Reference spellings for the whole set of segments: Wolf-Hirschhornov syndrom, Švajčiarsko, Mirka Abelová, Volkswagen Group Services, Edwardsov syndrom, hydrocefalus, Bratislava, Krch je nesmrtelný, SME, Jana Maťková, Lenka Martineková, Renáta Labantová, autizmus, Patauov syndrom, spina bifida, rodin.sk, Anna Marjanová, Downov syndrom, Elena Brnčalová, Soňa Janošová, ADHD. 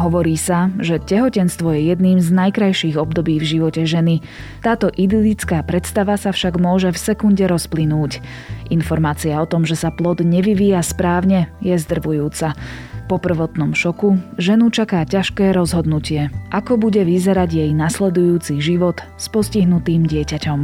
Hovorí sa, že tehotenstvo je jedným z najkrajších období v živote ženy. Táto idylická predstava sa však môže v sekunde rozplynúť. Informácia o tom, že sa plod nevyvíja správne, je zdrvujúca. Po prvotnom šoku ženu čaká ťažké rozhodnutie, ako bude vyzerať jej nasledujúci život s postihnutým dieťaťom.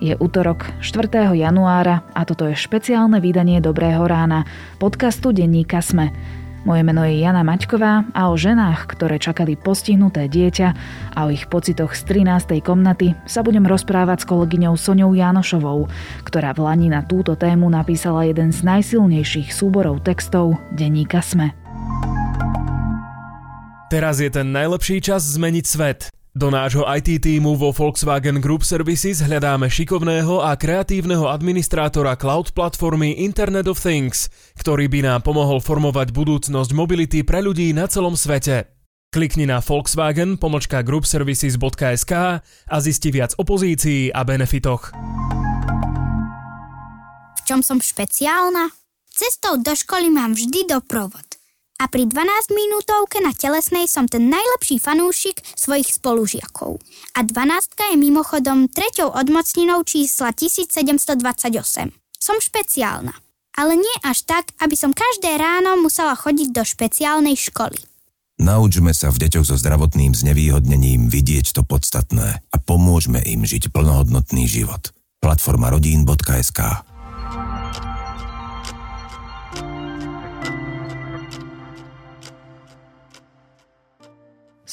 Je utorok, 4. januára a toto je špeciálne vydanie Dobrého rána, podcastu denníka SME. Moje meno je Jana Maťková a o ženách, ktoré čakali postihnuté dieťa a o ich pocitoch z 13. komnaty sa budem rozprávať s kolegyňou Soňou Janošovou, ktorá v lani na túto tému napísala jeden z najsilnejších súborov textov denníka SME. Teraz je ten najlepší čas zmeniť svet. Do nášho IT tímu vo Volkswagen Group Services hľadáme šikovného a kreatívneho administrátora cloud platformy Internet of Things, ktorý by nám pomohol formovať budúcnosť mobility pre ľudí na celom svete. Klikni na volkswagen.groupservices.sk a zisti viac o pozícii a benefitoch. V čom som špeciálna? Cestou do školy mám vždy doprovod. A pri 12 minútovke na telesnej som ten najlepší fanúšik svojich spolužiakov. A 12 je mimochodom treťou odmocninou čísla 1728. Som špeciálna. Ale nie až tak, aby som každé ráno musela chodiť do špeciálnej školy. Naučme sa v deťoch so zdravotným znevýhodnením vidieť to podstatné a pomôžme im žiť plnohodnotný život. Platforma rodin.sk.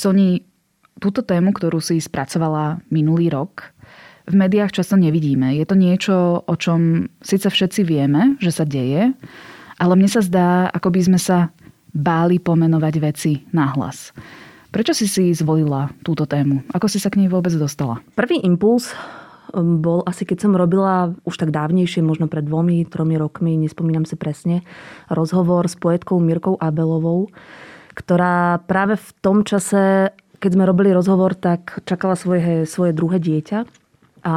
Soni, túto tému, ktorú si spracovala minulý rok, v médiách často nevidíme. Je to niečo, o čom síce všetci vieme, že sa deje, ale mne sa zdá, ako by sme sa báli pomenovať veci nahlas. Prečo si zvolila túto tému? Ako si sa k nej vôbec dostala? Prvý impuls bol asi, keď som robila už tak dávnejšie, možno pred 2-3 rokmi, nespomínam si presne, rozhovor s poetkou Mirkou Abelovou, ktorá práve v tom čase, keď sme robili rozhovor, tak čakala svoje druhé dieťa. A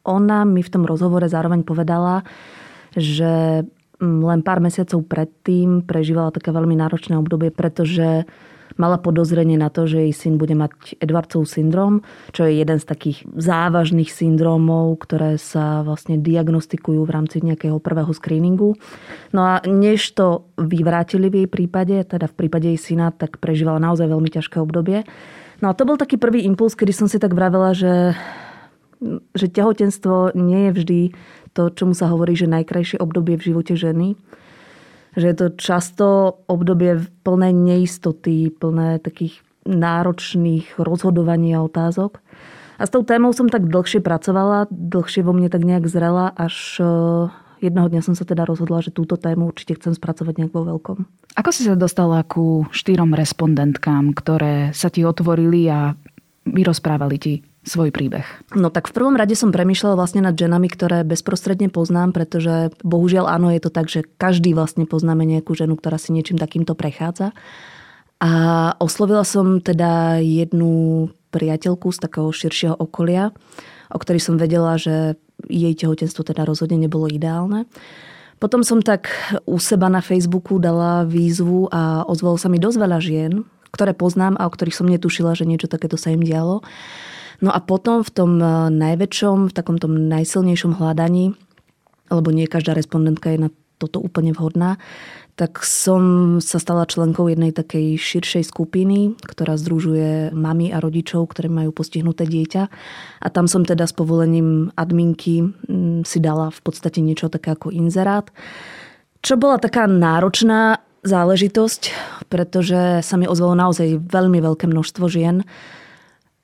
ona mi v tom rozhovore zároveň povedala, že len pár mesiacov predtým prežívala také veľmi náročné obdobie, pretože mala podozrenie na to, že jej syn bude mať Edwardsov syndrom, čo je jeden z takých závažných syndrómov, ktoré sa vlastne diagnostikujú v rámci nejakého prvého screeningu. No a než to vyvrátili v jej prípade, teda v prípade jej syna, tak prežívala naozaj veľmi ťažké obdobie. No a to bol taký prvý impuls, kedy som si tak vravela, že tehotenstvo nie je vždy to, čomu sa hovorí, že najkrajšie obdobie v živote ženy. Že je to často obdobie plné neistoty, plné takých náročných rozhodovaní a otázok. A s tou témou som tak dlhšie pracovala, dlhšie vo mne tak nejak zrela, až jedného dňa som sa teda rozhodla, že túto tému určite chcem spracovať nejak vo veľkom. Ako si sa dostala ku 4 respondentkám, ktoré sa ti otvorili a vyrozprávali ti svoj príbeh? No tak v prvom rade som premýšľala vlastne nad ženami, ktoré bezprostredne poznám, pretože bohužiaľ áno, je to tak, že každý vlastne poznáme nejakú ženu, ktorá si niečím takýmto prechádza. A oslovila som teda jednu priateľku z takého širšieho okolia, o ktorej som vedela, že jej tehotenstvo teda rozhodne nebolo ideálne. Potom som tak u seba na Facebooku dala výzvu a ozvalo sa mi dosť veľa žien, ktoré poznám a o ktorých som netušila, že niečo takéto sa im dialo. No a potom v tom najväčšom, v takomto najsilnejšom hľadaní, lebo nie každá respondentka je na toto úplne vhodná, tak som sa stala členkou jednej takej širšej skupiny, ktorá združuje mami a rodičov, ktorí majú postihnuté dieťa. A tam som teda s povolením adminky si dala v podstate niečo také ako inzerát. Čo bola taká náročná záležitosť, pretože sa mi ozvalo naozaj veľmi veľké množstvo žien,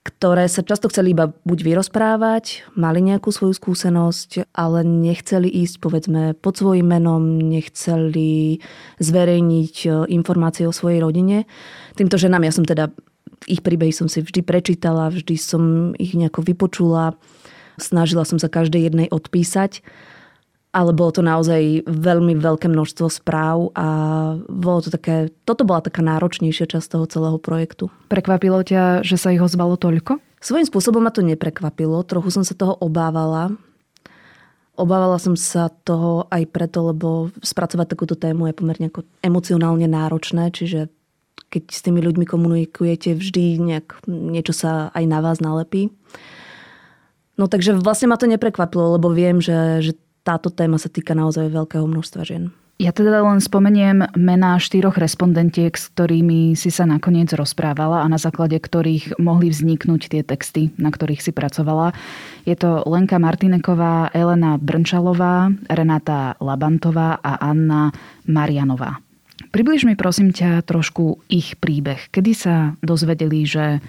ktoré sa často chceli iba buď vyrozprávať, mali nejakú svoju skúsenosť, ale nechceli ísť, povedzme, pod svojím menom, nechceli zverejniť informácie o svojej rodine. Týmto ženám, ja som teda, ich príbehy som si vždy prečítala, vždy som ich nejako vypočula, snažila som sa každej jednej odpísať, ale bolo to naozaj veľmi veľké množstvo správ a bolo to také, toto bola taká náročnejšia časť toho celého projektu. Prekvapilo ťa, že sa ich ozvalo toľko? Svojím spôsobom ma to neprekvapilo. Trochu som sa toho obávala. Obávala som sa toho aj preto, lebo spracovať takúto tému je pomerne ako emocionálne náročné, čiže keď s tými ľuďmi komunikujete, vždy nejak niečo sa aj na vás nalepí. No takže vlastne ma to neprekvapilo, lebo viem, že táto téma sa týka naozaj veľkého množstva žien. Ja teda len spomeniem mená 4 respondentiek, s ktorými si sa nakoniec rozprávala a na základe ktorých mohli vzniknúť tie texty, na ktorých si pracovala. Je to Lenka Martineková, Elena Brnčalová, Renáta Labantová a Anna Marjanová. Približ mi prosím ťa trošku ich príbeh. Kedy sa dozvedeli, že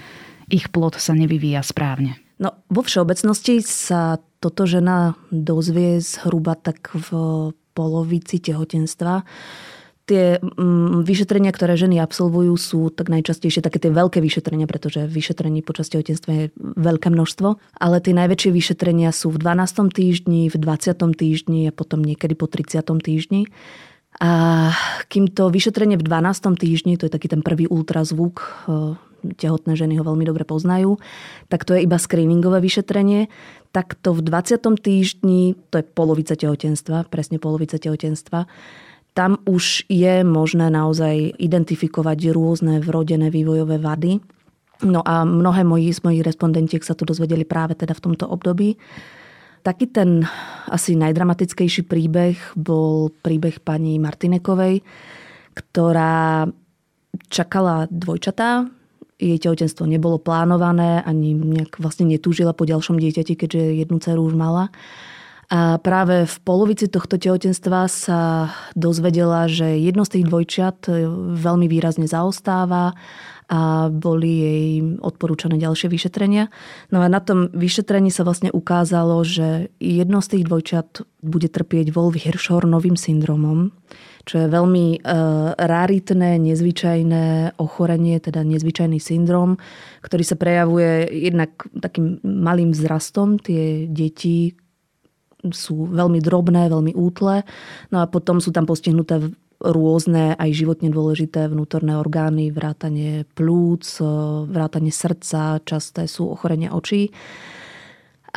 ich plod sa nevyvíja správne? No, vo všeobecnosti sa toto žena dozvie zhruba tak v polovici tehotenstva. Tie vyšetrenia, ktoré ženy absolvujú, sú tak najčastejšie také tie veľké vyšetrenia, pretože vyšetrení počas tehotenstva je veľké množstvo, ale tie najväčšie vyšetrenia sú v 12. týždni, v 20. týždni a potom niekedy po 30. týždni. A kým to vyšetrenie v 12. týždni, to je taký ten prvý ultrazvuk, tehotné ženy ho veľmi dobre poznajú, tak to je iba screeningové vyšetrenie. Takto v 20. týždni, to je polovica tehotenstva, presne polovica tehotenstva, tam už je možné naozaj identifikovať rôzne vrodené vývojové vady. No a mnohé z mojich respondentiek sa to dozvedeli práve teda v tomto období. Taký ten asi najdramatickejší príbeh bol príbeh pani Martinekovej, ktorá čakala dvojčatá. Jej tehotenstvo nebolo plánované, ani nejak vlastne netúžila po ďalšom dieťati, keďže jednu dceru už mala. A práve v polovici tohto tehotenstva sa dozvedela, že jedno z tých dvojčiat veľmi výrazne zaostáva a boli jej odporúčané ďalšie vyšetrenia. No a na tom vyšetrení sa vlastne ukázalo, že jedno z tých dvojčiat bude trpieť Wolf-Hirschhornovým syndromom, čo je veľmi raritné, nezvyčajné ochorenie, teda nezvyčajný syndrom, ktorý sa prejavuje jednak takým malým vzrastom. Tie deti sú veľmi drobné, veľmi útle. No a potom sú tam postihnuté rôzne aj životne dôležité vnútorné orgány, vrátanie plúc, vrátanie srdca, časté sú ochorenia očí.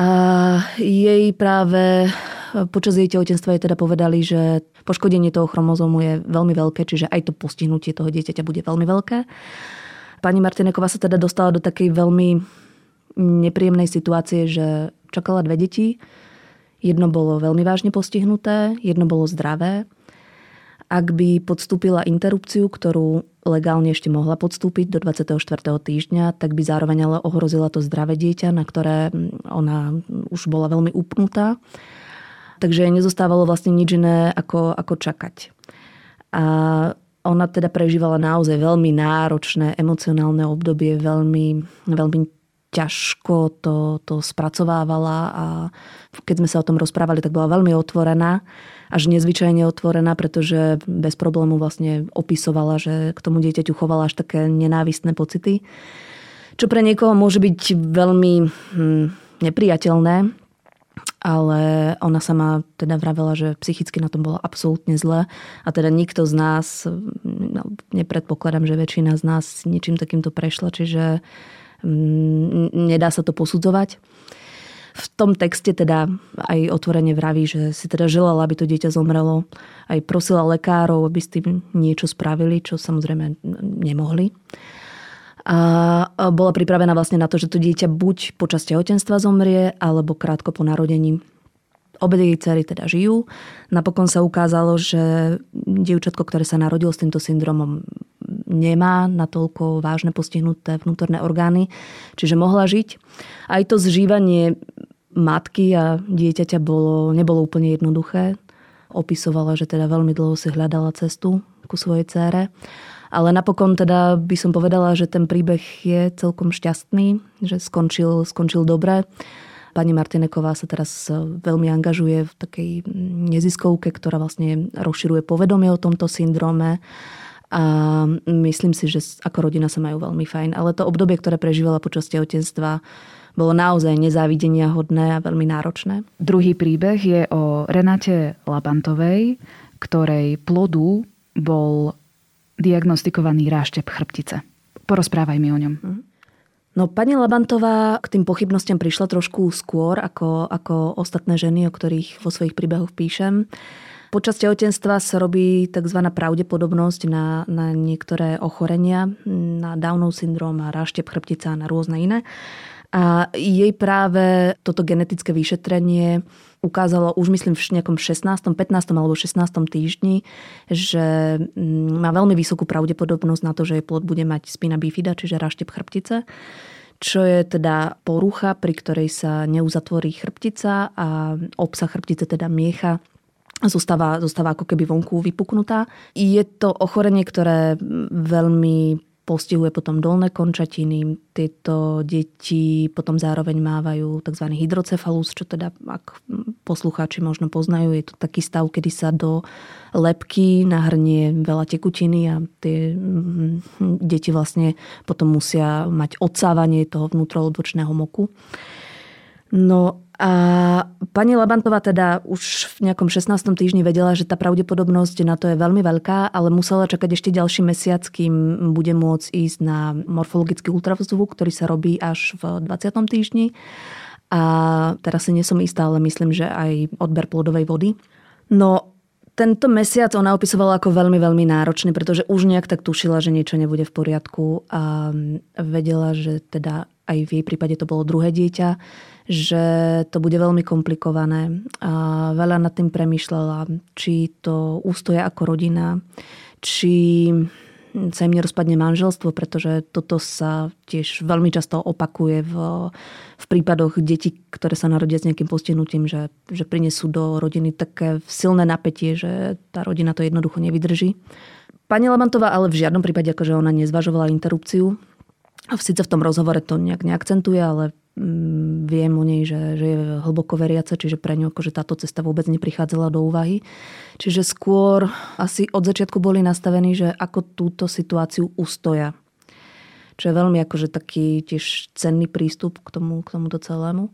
A jej práve počas jej tehotenstva jej teda povedali, že poškodenie toho chromozómu je veľmi veľké, čiže aj to postihnutie toho dieťaťa bude veľmi veľké. Pani Martineková sa teda dostala do takej veľmi nepríjemnej situácie, že čakala 2 deti. Jedno bolo veľmi vážne postihnuté, jedno bolo zdravé. Ak by podstúpila interrupciu, ktorú legálne ešte mohla podstúpiť do 24. týždňa, tak by zároveň ale ohrozila to zdravé dieťa, na ktoré ona už bola veľmi upnutá. Takže jej nezostávalo vlastne nič iné, ako čakať. A ona teda prežívala naozaj veľmi náročné emocionálne obdobie, veľmi, veľmi ťažko to spracovávala a keď sme sa o tom rozprávali, tak bola veľmi otvorená, až nezvyčajne otvorená, pretože bez problému vlastne opisovala, že k tomu dieťaťu chovala až také nenávistné pocity, čo pre niekoho môže byť veľmi nepriateľné, ale ona sama teda vravela, že psychicky na tom bola absolútne zle a teda nikto z nás, nepredpokladám, že väčšina z nás ničím takýmto prešla, čiže nedá sa to posudzovať. V tom texte teda aj otvorene vraví, že si teda želala, aby to dieťa zomrelo. Aj prosila lekárov, aby s tým niečo spravili, čo samozrejme nemohli. A bola pripravená vlastne na to, že to dieťa buď počas tehotenstva zomrie, alebo krátko po narodení. Obe jej dcery teda žijú. Napokon sa ukázalo, že dievčatko, ktoré sa narodilo s týmto syndromom, nemá natoľko vážne postihnuté vnútorné orgány, čiže mohla žiť. Aj to zžívanie matky a dieťaťa nebolo úplne jednoduché. Opisovala, že teda veľmi dlho si hľadala cestu ku svojej dcére. Ale napokon teda by som povedala, že ten príbeh je celkom šťastný, že skončil dobre. Pani Martineková sa teraz veľmi angažuje v takej neziskovke, ktorá vlastne rozširuje povedomie o tomto syndróme a myslím si, že ako rodina sa majú veľmi fajn. Ale to obdobie, ktoré prežívala počas tehotenstva, bolo naozaj nezávideniahodné a veľmi náročné. Druhý príbeh je o Renáte Labantovej, ktorej plodu bol diagnostikovaný ráštep chrbtice. Porozprávaj mi o ňom. No, pani Labantová k tým pochybnostiam prišla trošku skôr ako ostatné ženy, o ktorých vo svojich príbehoch píšem. Počas tehotenstva sa robí tzv. Pravdepodobnosť na niektoré ochorenia, na Downov syndrom a ráštep chrbtica a na rôzne iné. A jej práve toto genetické vyšetrenie ukázalo už myslím v nejakom 16., 15. alebo 16. týždni, že má veľmi vysokú pravdepodobnosť na to, že jej plod bude mať spina bifida, čiže ráštep chrbtice, čo je teda porucha, pri ktorej sa neuzatvorí chrbtica a obsah chrbtice, teda miecha, zostáva ako keby vonku vypuknutá. Je to ochorenie, ktoré veľmi postihuje potom dolné končatiny. Tieto deti potom zároveň mávajú tzv. Hydrocefalus, čo teda, ak poslucháči možno poznajú, je to taký stav, kedy sa do lebky nahrnie veľa tekutiny a tie deti vlastne potom musia mať odsávanie toho vnútroodbočného moku. No a pani Labantová teda už v nejakom 16. týždni vedela, že tá pravdepodobnosť na to je veľmi veľká, ale musela čakať ešte ďalší mesiac, kým bude môcť ísť na morfologický ultrazvuk, ktorý sa robí až v 20. týždni. A teraz si nie som istá, ale myslím, že aj odber plodovej vody. No tento mesiac ona opisovala ako veľmi, veľmi náročný, pretože už nejak tak tušila, že niečo nebude v poriadku a vedela, že teda aj v jej prípade to bolo druhé dieťa, že to bude veľmi komplikované. A veľa nad tým premýšľala, či to ústoja ako rodina, či sa im nerozpadne manželstvo, pretože toto sa tiež veľmi často opakuje v prípadoch detí, ktoré sa narodia s nejakým postihnutím, že prinesú do rodiny také silné napätie, že tá rodina to jednoducho nevydrží. Pani Labantová ale v žiadnom prípade, akože ona nezvažovala interrupciu. Sice v tom rozhovore to nejak neakcentuje, ale viem o nej, že je hlboko veriaca, čiže pre ňu akože táto cesta vôbec neprichádzala do úvahy. Čiže skôr asi od začiatku boli nastavení, že ako túto situáciu ustoja. Čo je veľmi akože taký tiež cenný prístup k tomuto celému.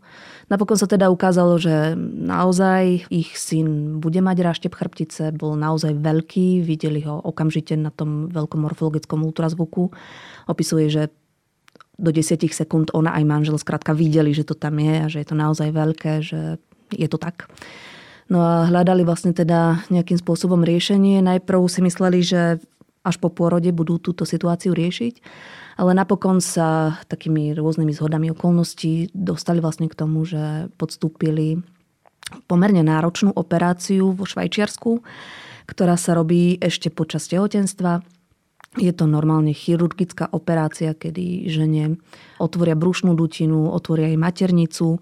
Napokon sa teda ukázalo, že naozaj ich syn bude mať ráštep chrbtice, bol naozaj veľký, videli ho okamžite na tom veľkom morfologickom ultrazvuku. Opisuje, že do 10 sekúnd ona aj manžel skrátka videli, že to tam je a že je to naozaj veľké, že je to tak. No a hľadali vlastne teda nejakým spôsobom riešenie. Najprv si mysleli, že až po pôrode budú túto situáciu riešiť, ale napokon sa takými rôznymi zhodami okolností dostali vlastne k tomu, že podstúpili pomerne náročnú operáciu vo Švajčiarsku, ktorá sa robí ešte počas tehotenstva. Je to normálne chirurgická operácia, kedy žene otvoria brušnú dutinu, otvoria jej maternicu,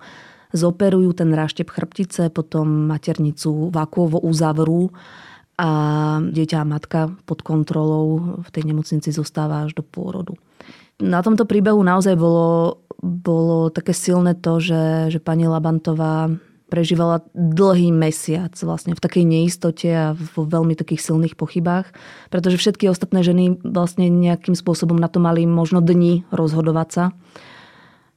zoperujú ten ráštep chrbtice, potom maternicu vákuovo uzavrú a dieťa a matka pod kontrolou v tej nemocnici zostáva až do pôrodu. Na tomto príbehu naozaj bolo také silné to, že pani Labantová prežívala dlhý mesiac vlastne v takej neistote a vo veľmi takých silných pochybách, pretože všetky ostatné ženy vlastne nejakým spôsobom na to mali možno dni rozhodovať sa.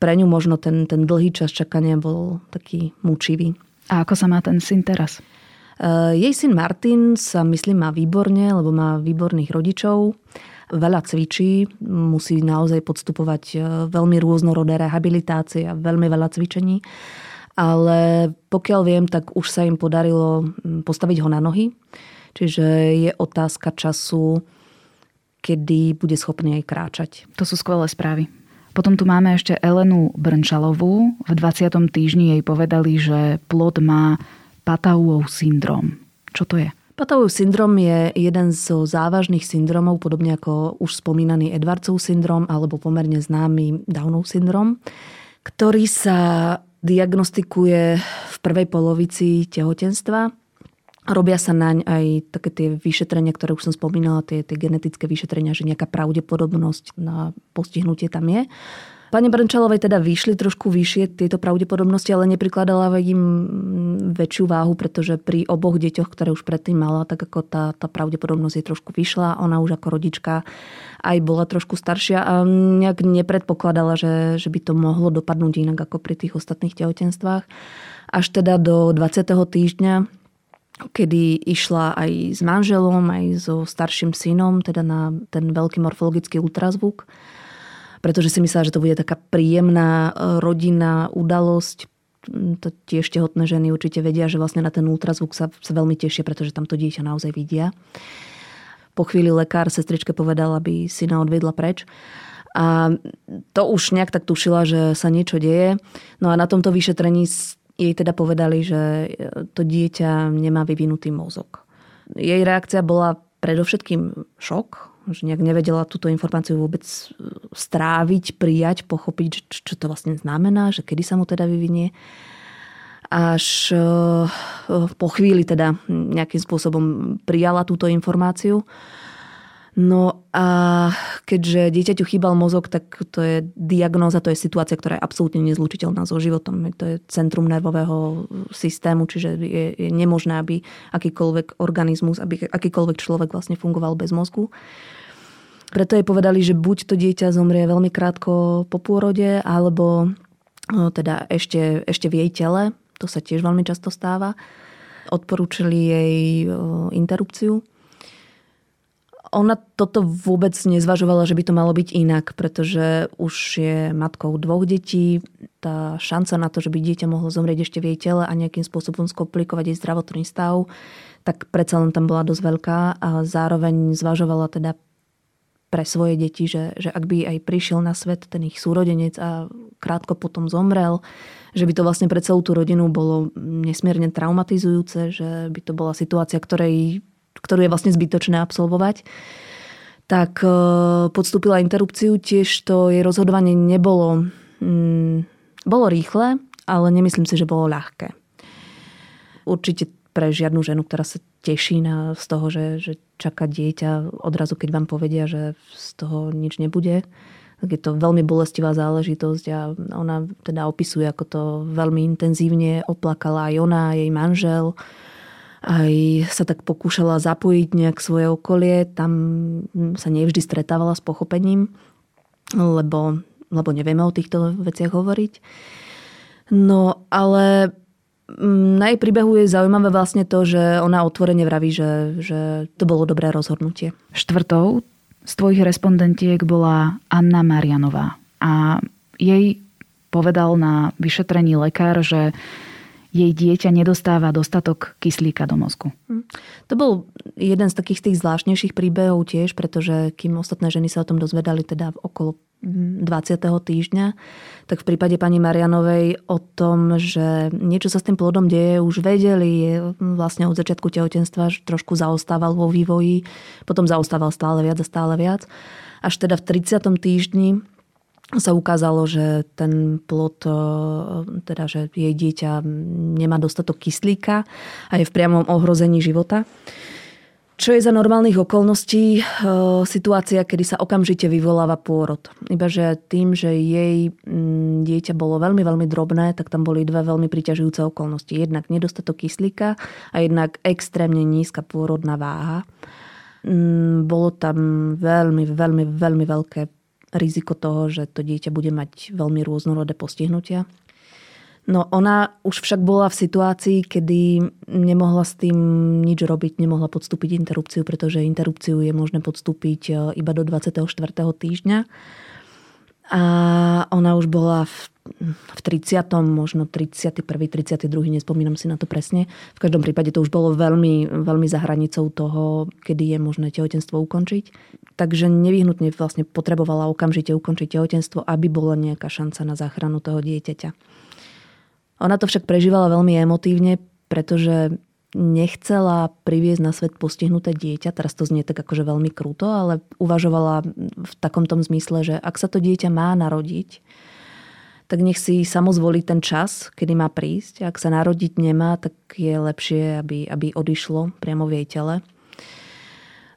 Pre ňu možno ten dlhý čas čakania bol taký mučivý. A ako sa má ten syn teraz? Jej syn Martin sa myslím má výborne, lebo má výborných rodičov. Veľa cvičí, musí naozaj podstupovať veľmi rôznorodé rehabilitácie a veľmi veľa cvičení. Ale pokiaľ viem, tak už sa im podarilo postaviť ho na nohy. Čiže je otázka času, kedy bude schopný aj kráčať. To sú skvelé správy. Potom tu máme ešte Elenu Brnčalovú. V 20. týždni jej povedali, že plod má Patauov syndrom. Čo to je? Patauov syndrom je jeden zo závažných syndromov, podobne ako už spomínaný Edwardsov syndrom alebo pomerne známy Downov syndrom, ktorý sa diagnostikuje v prvej polovici tehotenstva. Robia sa naň aj také tie vyšetrenia, ktoré už som spomínala, tie genetické vyšetrenia, že nejaká pravdepodobnosť na postihnutie tam je. Pani Brnčalovej teda vyšli trošku vyššie tieto pravdepodobnosti, ale neprikladala im väčšiu váhu, pretože pri oboch deťoch, ktoré už predtým mala, tak ako tá pravdepodobnosť je trošku vyšla. Ona už ako rodička aj bola trošku staršia a nejak nepredpokladala, že by to mohlo dopadnúť inak ako pri tých ostatných tehotenstvách. Až teda do 20. týždňa, kedy išla aj s manželom, aj so starším synom, teda na ten veľký morfologický ultrazvuk, pretože si myslela, že to bude taká príjemná rodinná udalosť. to tiež tehotné ženy určite vedia, že vlastne na ten ultrazvuk sa veľmi tešia, pretože tam to dieťa naozaj vidia. Po chvíli lekár sestričke povedal, aby syna odviedla preč. A to už nejak tak tušila, že sa niečo deje. No a na tomto vyšetrení jej teda povedali, že to dieťa nemá vyvinutý mozog. Jej reakcia bola predovšetkým šok, že nejak nevedela túto informáciu vôbec stráviť, prijať, pochopiť, čo to vlastne znamená, že kedy sa mu teda vyvinie. Až po chvíli teda nejakým spôsobom prijala túto informáciu. No a keďže dieťaťu chýbal mozog, tak to je diagnóza, to je situácia, ktorá je absolútne nezlučiteľná so životom. To je centrum nervového systému, čiže je nemožné, aby akýkoľvek organizmus, aby akýkoľvek človek vlastne fungoval bez mozgu. Preto jej povedali, že buď to dieťa zomrie veľmi krátko po pôrode, alebo teda ešte v jej tele, to sa tiež veľmi často stáva. Odporúčili jej interrupciu. Ona toto vôbec nezvažovala, že by to malo byť inak, pretože už je matkou 2 detí. Tá šanca na to, že by dieťa mohlo zomrieť ešte v jej tele a nejakým spôsobom skomplikovať jej zdravotný stav, tak predsa len tam bola dosť veľká a zároveň zvažovala teda pre svoje deti, že ak by aj prišiel na svet ten ich súrodenec a krátko potom zomrel, že by to vlastne pre celú tú rodinu bolo nesmierne traumatizujúce, že by to bola situácia, ktorú je vlastne zbytočné absolvovať, tak podstúpila interrupciu. Tiež to jej rozhodovanie nebolo... Bolo rýchle, ale nemyslím si, že bolo ľahké. Určite pre žiadnu ženu, ktorá sa teší z toho, že čaká dieťa odrazu, keď vám povedia, že z toho nič nebude, tak je to veľmi bolestivá záležitosť a ona teda opisuje, ako to veľmi intenzívne oplakala aj ona, jej manžel. Aj sa tak pokúšala zapojiť nejak svoje okolie, tam sa nevždy stretávala s pochopením, lebo nevieme o týchto veciach hovoriť. No ale na jej príbehu je zaujímavé vlastne to, že ona otvorene vraví, že to bolo dobré rozhodnutie. 4. z tvojich respondentiek bola Anna Marjanová a jej povedal na vyšetrení lekár, že jej dieťa nedostáva dostatok kyslíka do mozgu. To bol jeden z takých tých zvláštnejších príbehov tiež, pretože kým ostatné ženy sa o tom dozvedali teda okolo 20. týždňa, tak v prípade pani Marianovej o tom, že niečo sa s tým plodom deje, už vedeli. Vlastne od začiatku tehotenstva trošku zaostával vo vývoji, potom zaostával stále viac. Až teda v 30. týždni sa ukázalo, že ten plod, teda že jej dieťa nemá dostatok kyslíka a je v priamom ohrození života. Čo je za normálnych okolností situácia, kedy sa okamžite vyvoláva pôrod. Ibaže tým, že jej dieťa bolo veľmi, veľmi drobné, tak tam boli 2 veľmi priťažujúce okolnosti. Jednak nedostatok kyslíka a jednak extrémne nízka pôrodná váha. Bolo tam veľmi, veľmi, veľmi veľké riziko toho, že to dieťa bude mať veľmi rôznorodé postihnutia. No ona už však bola v situácii, kedy nemohla s tým nič robiť, nemohla podstúpiť interrupciu, pretože interrupciu je možné podstúpiť iba do 24. týždňa. A ona už bola v 30., možno 31., 32., nespomínam si na to presne. V každom prípade to už bolo veľmi, veľmi za hranicou toho, kedy je možné tehotenstvo ukončiť. Takže nevyhnutne vlastne potrebovala okamžite ukončiť tehotenstvo, aby bola nejaká šanca na záchranu toho dieťaťa. Ona to však prežívala veľmi emotívne, pretože nechcela priviesť na svet postihnuté dieťa. Teraz to znie tak akože veľmi kruto, ale uvažovala v takomto zmysle, že ak sa to dieťa má narodiť, tak nech si samo zvolí ten čas, kedy má prísť. Ak sa narodiť nemá, tak je lepšie, aby odišlo priamo v jej tele.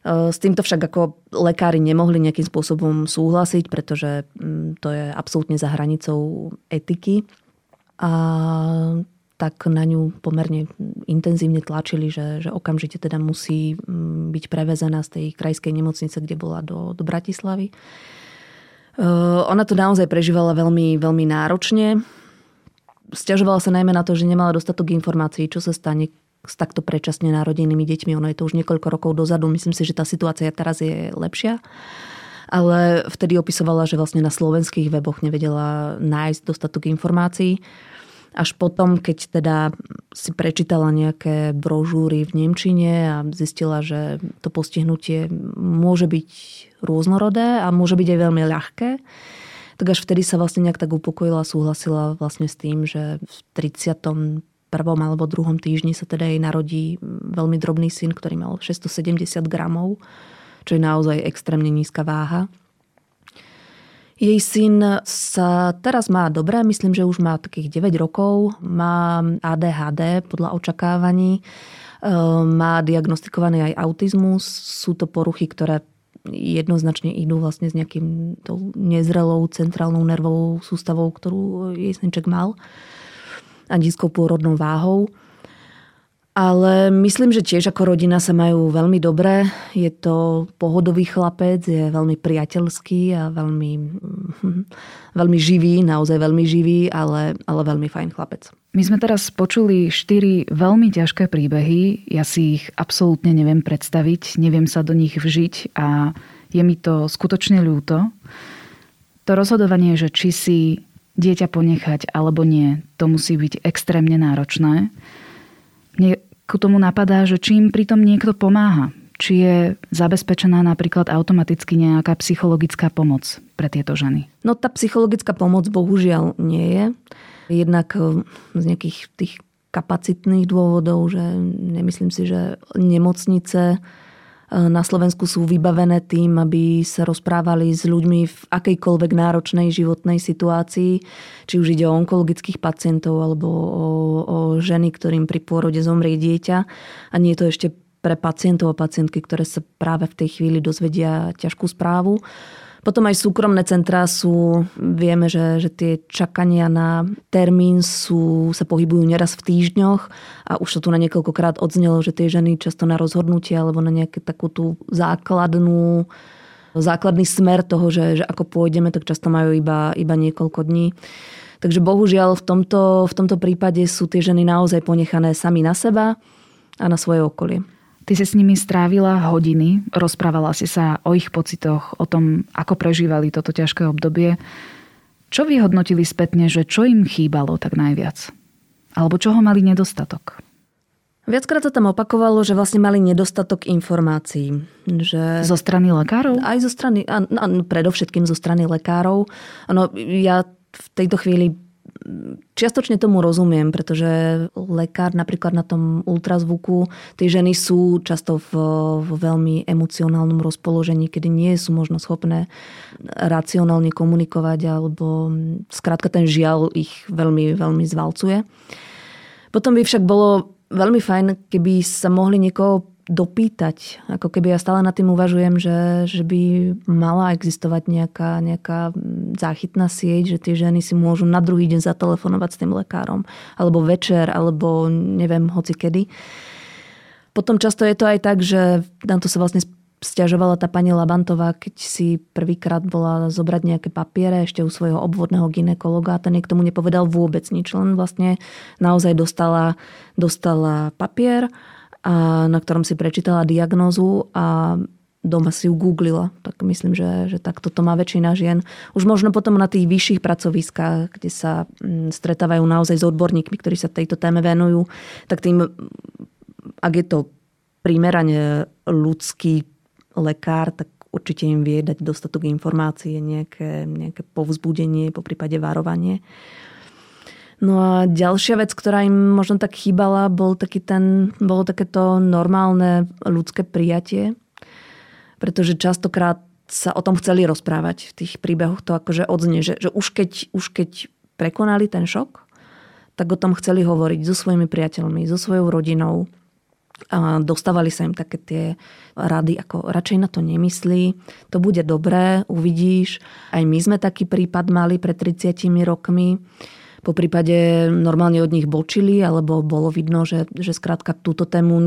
S týmto však ako lekári nemohli nejakým spôsobom súhlasiť, pretože to je absolútne za hranicou etiky. A tak na ňu pomerne intenzívne tlačili, že okamžite teda musí byť prevezená z tej krajskej nemocnice, kde bola do Bratislavy. Ona to naozaj prežívala veľmi, veľmi náročne. Sťažovala sa najmä na to, že nemala dostatok informácií, čo sa stane s takto predčasne narodenými deťmi. Ono je to už niekoľko rokov dozadu. Myslím si, že tá situácia teraz je lepšia. Ale vtedy opisovala, že vlastne na slovenských weboch nevedela nájsť dostatok informácií. Až potom, keď teda si prečítala nejaké brožúry v nemčine a zistila, že to postihnutie môže byť rôznorodé a môže byť aj veľmi ľahké, tak až vtedy sa vlastne nejak tak upokojila a súhlasila vlastne s tým, že v 31. alebo 2. týždni sa teda jej narodí veľmi drobný syn, ktorý mal 670 gramov, čo je naozaj extrémne nízka váha. Jej syn sa teraz má dobre, myslím, že už má takých 9 rokov, má ADHD podľa očakávaní, má diagnostikovaný aj autizmus, sú to poruchy, ktoré jednoznačne idú vlastne s nejakým tou nezrelou centrálnou nervovou sústavou, ktorú jej synček mal a nízkou pôrodnou váhou. Ale myslím, že tiež ako rodina sa majú veľmi dobre. Je to pohodový chlapec, je veľmi priateľský a veľmi živý, naozaj veľmi živý, ale veľmi fajn chlapec. My sme teraz počuli 4 veľmi ťažké príbehy. Ja si ich absolútne neviem predstaviť, neviem sa do nich vžiť a je mi to skutočne ľúto. To rozhodovanie, že či si dieťa ponechať alebo nie, to musí byť extrémne náročné. Mne k tomu napadá, že čím pritom niekto pomáha. Či je zabezpečená napríklad automaticky nejaká psychologická pomoc pre tieto ženy? No tá psychologická pomoc bohužiaľ nie je. Jednak z nejakých tých kapacitných dôvodov, že nemyslím si, že nemocnice na Slovensku sú vybavené tým, aby sa rozprávali s ľuďmi v akejkoľvek náročnej životnej situácii, či už ide o onkologických pacientov alebo o ženy, ktorým pri pôrode zomrie dieťa. A nie je to ešte pre pacientov a pacientky, ktoré sa práve v tej chvíli dozvedia ťažkú správu. Potom aj súkromné centrá sú, vieme, že tie čakania na termín sa pohybujú neraz v týždňoch a už sa tu na niekoľkokrát odznelo, že tie ženy často na rozhodnutie alebo na nejakú takú tú základný smer toho, že ako pôjdeme, tak často majú iba niekoľko dní. Takže bohužiaľ v tomto prípade sú tie ženy naozaj ponechané sami na seba a na svoje okolie. Ty si s nimi strávila hodiny, rozprávala si sa o ich pocitoch, o tom, ako prežívali toto ťažké obdobie. Čo vyhodnotili spätne, že čo im chýbalo tak najviac? Alebo čoho mali nedostatok? Viackrát sa tam opakovalo, že vlastne mali nedostatok informácií. Že... Zo strany lekárov? Aj zo strany, predovšetkým zo strany lekárov. Áno, ja v tejto chvíli čiastočne tomu rozumiem, pretože lekár napríklad na tom ultrazvuku, tie ženy sú často v veľmi emocionálnom rozpoložení, kedy nie sú možno schopné racionálne komunikovať alebo skrátka ten žiaľ ich veľmi, veľmi zvalcuje. Potom by však bolo veľmi fajn, keby sa mohli niekoho dopýtať. Ako keby ja stále nad tým uvažujem, že by mala existovať nejaká záchytná sieť, že tie ženy si môžu na druhý deň zatelefonovať s tým lekárom. Alebo večer, alebo neviem, hoci kedy. Potom často je to aj tak, že na to sa vlastne sťažovala tá pani Labantová, keď si prvýkrát bola zobrať nejaké papiere ešte u svojho obvodného gynekologa a ten jej k tomu nepovedal vôbec nič. Len vlastne naozaj dostala papier, a na ktorom si prečítala diagnózu a doma si ju googlila. Tak myslím, že takto to má väčšina žien. Už možno potom na tých vyšších pracoviskách, kde sa stretávajú naozaj s odborníkmi, ktorí sa tejto téme venujú, tak tým, ak je to primerane ľudský lekár, tak určite im vie dať dostatok informácií, nejaké povzbudenie, poprípade varovanie. No a ďalšia vec, ktorá im možno tak chýbala, bolo takéto normálne ľudské prijatie, pretože častokrát sa o tom chceli rozprávať v tých príbehoch, to akože odznie, že už keď prekonali ten šok, tak o tom chceli hovoriť so svojimi priateľmi, so svojou rodinou a dostávali sa im také tie rady, ako radšej na to nemyslí, to bude dobré, uvidíš. Aj my sme taký prípad mali pred 30 rokmi. Po prípade normálne od nich bočili, alebo bolo vidno, že skrátka túto tému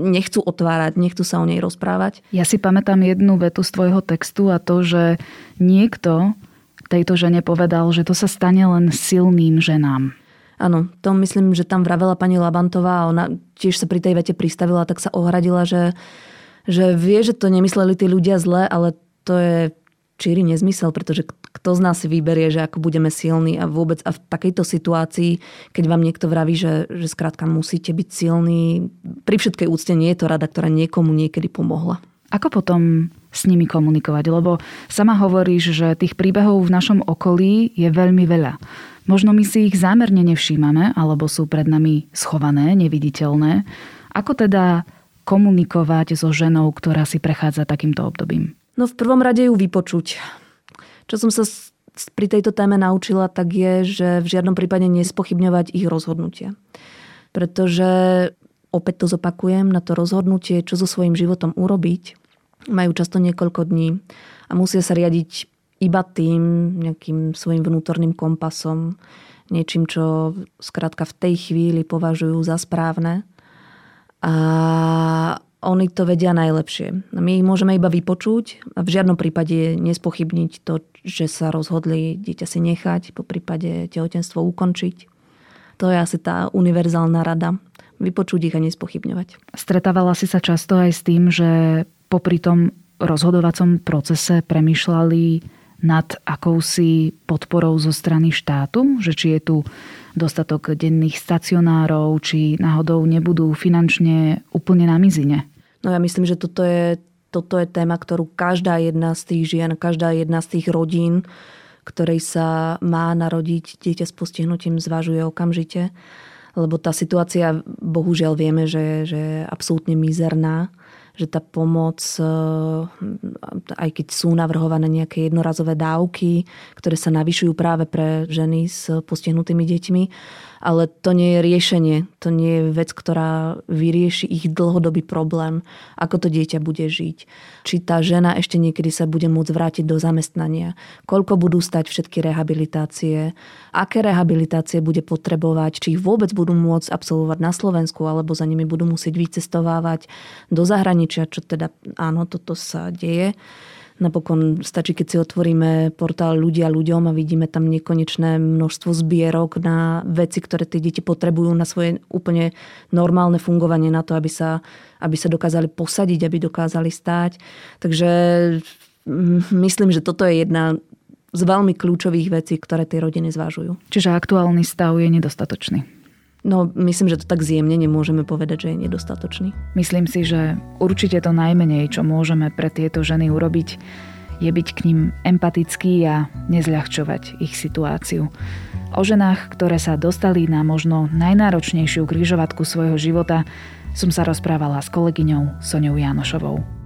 nechcú otvárať, nechcú sa o nej rozprávať. Ja si pamätám jednu vetu z tvojho textu a to, že niekto tejto žene povedal, že to sa stane len silným ženám. Áno, to myslím, že tam vravela pani Labantová a ona tiež sa pri tej vete pristavila, tak sa ohradila, že vie, že to nemysleli tí ľudia zle, ale to je čirý nezmysel, pretože kto z nás si vyberie, že ako budeme silní a vôbec a v takejto situácii, keď vám niekto vraví, že skrátka musíte byť silní, pri všetkej úcte nie je to rada, ktorá niekomu niekedy pomohla. Ako potom s nimi komunikovať? Lebo sama hovoríš, že tých príbehov v našom okolí je veľmi veľa. Možno my si ich zámerne nevšímame, alebo sú pred nami schované, neviditeľné. Ako teda komunikovať so ženou, ktorá si prechádza takýmto obdobím? No v prvom rade ju vypočuť. Čo som sa pri tejto téme naučila, tak je, že v žiadnom prípade nespochybňovať ich rozhodnutia. Pretože, opäť to zopakujem, na to rozhodnutie, čo so svojím životom urobiť, majú často niekoľko dní a musia sa riadiť iba tým nejakým svojim vnútorným kompasom, niečím, čo skrátka v tej chvíli považujú za správne. A oni to vedia najlepšie. My ich môžeme iba vypočuť a v žiadnom prípade nespochybniť to, že sa rozhodli dieťa si nechať, po prípade tehotenstvo ukončiť. To je asi tá univerzálna rada. Vypočuť ich a nespochybňovať. Stretávala si sa často aj s tým, že popri tom rozhodovacom procese premýšľali nad akousi podporou zo strany štátu, že či je tu dostatok denných stacionárov, či náhodou nebudú finančne úplne na mizine? No ja myslím, že toto je téma, ktorú každá jedna z tých žien, každá jedna z tých rodín, ktorej sa má narodiť dieťa s postihnutím, zvažuje okamžite. Lebo tá situácia, bohužiaľ vieme, že je absolútne mizerná. Že tá pomoc, aj keď sú navrhované nejaké jednorazové dávky, ktoré sa navyšujú práve pre ženy s postihnutými deťmi, ale to nie je riešenie, to nie je vec, ktorá vyrieši ich dlhodobý problém, ako to dieťa bude žiť. Či tá žena ešte niekedy sa bude môcť vrátiť do zamestnania, koľko budú stať všetky rehabilitácie, aké rehabilitácie bude potrebovať, či ich vôbec budú môcť absolvovať na Slovensku, alebo za nimi budú musieť vycestovávať do zahraničia, čo teda áno, toto sa deje. Napokon stačí, keď si otvoríme portál Ľudia ľuďom a vidíme tam nekonečné množstvo zbierok na veci, ktoré tie deti potrebujú na svoje úplne normálne fungovanie, na to, aby sa dokázali posadiť, aby dokázali stáť. Takže myslím, že toto je jedna z veľmi kľúčových vecí, ktoré tej rodiny zvážujú. Čiže aktuálny stav je nedostatočný. No, myslím, že to tak zjemne nemôžeme povedať, že je nedostatočný. Myslím si, že určite to najmenej, čo môžeme pre tieto ženy urobiť, je byť k nim empatický a nezľahčovať ich situáciu. O ženách, ktoré sa dostali na možno najnáročnejšiu križovatku svojho života, som sa rozprávala s kolegyňou Soňou Janošovou.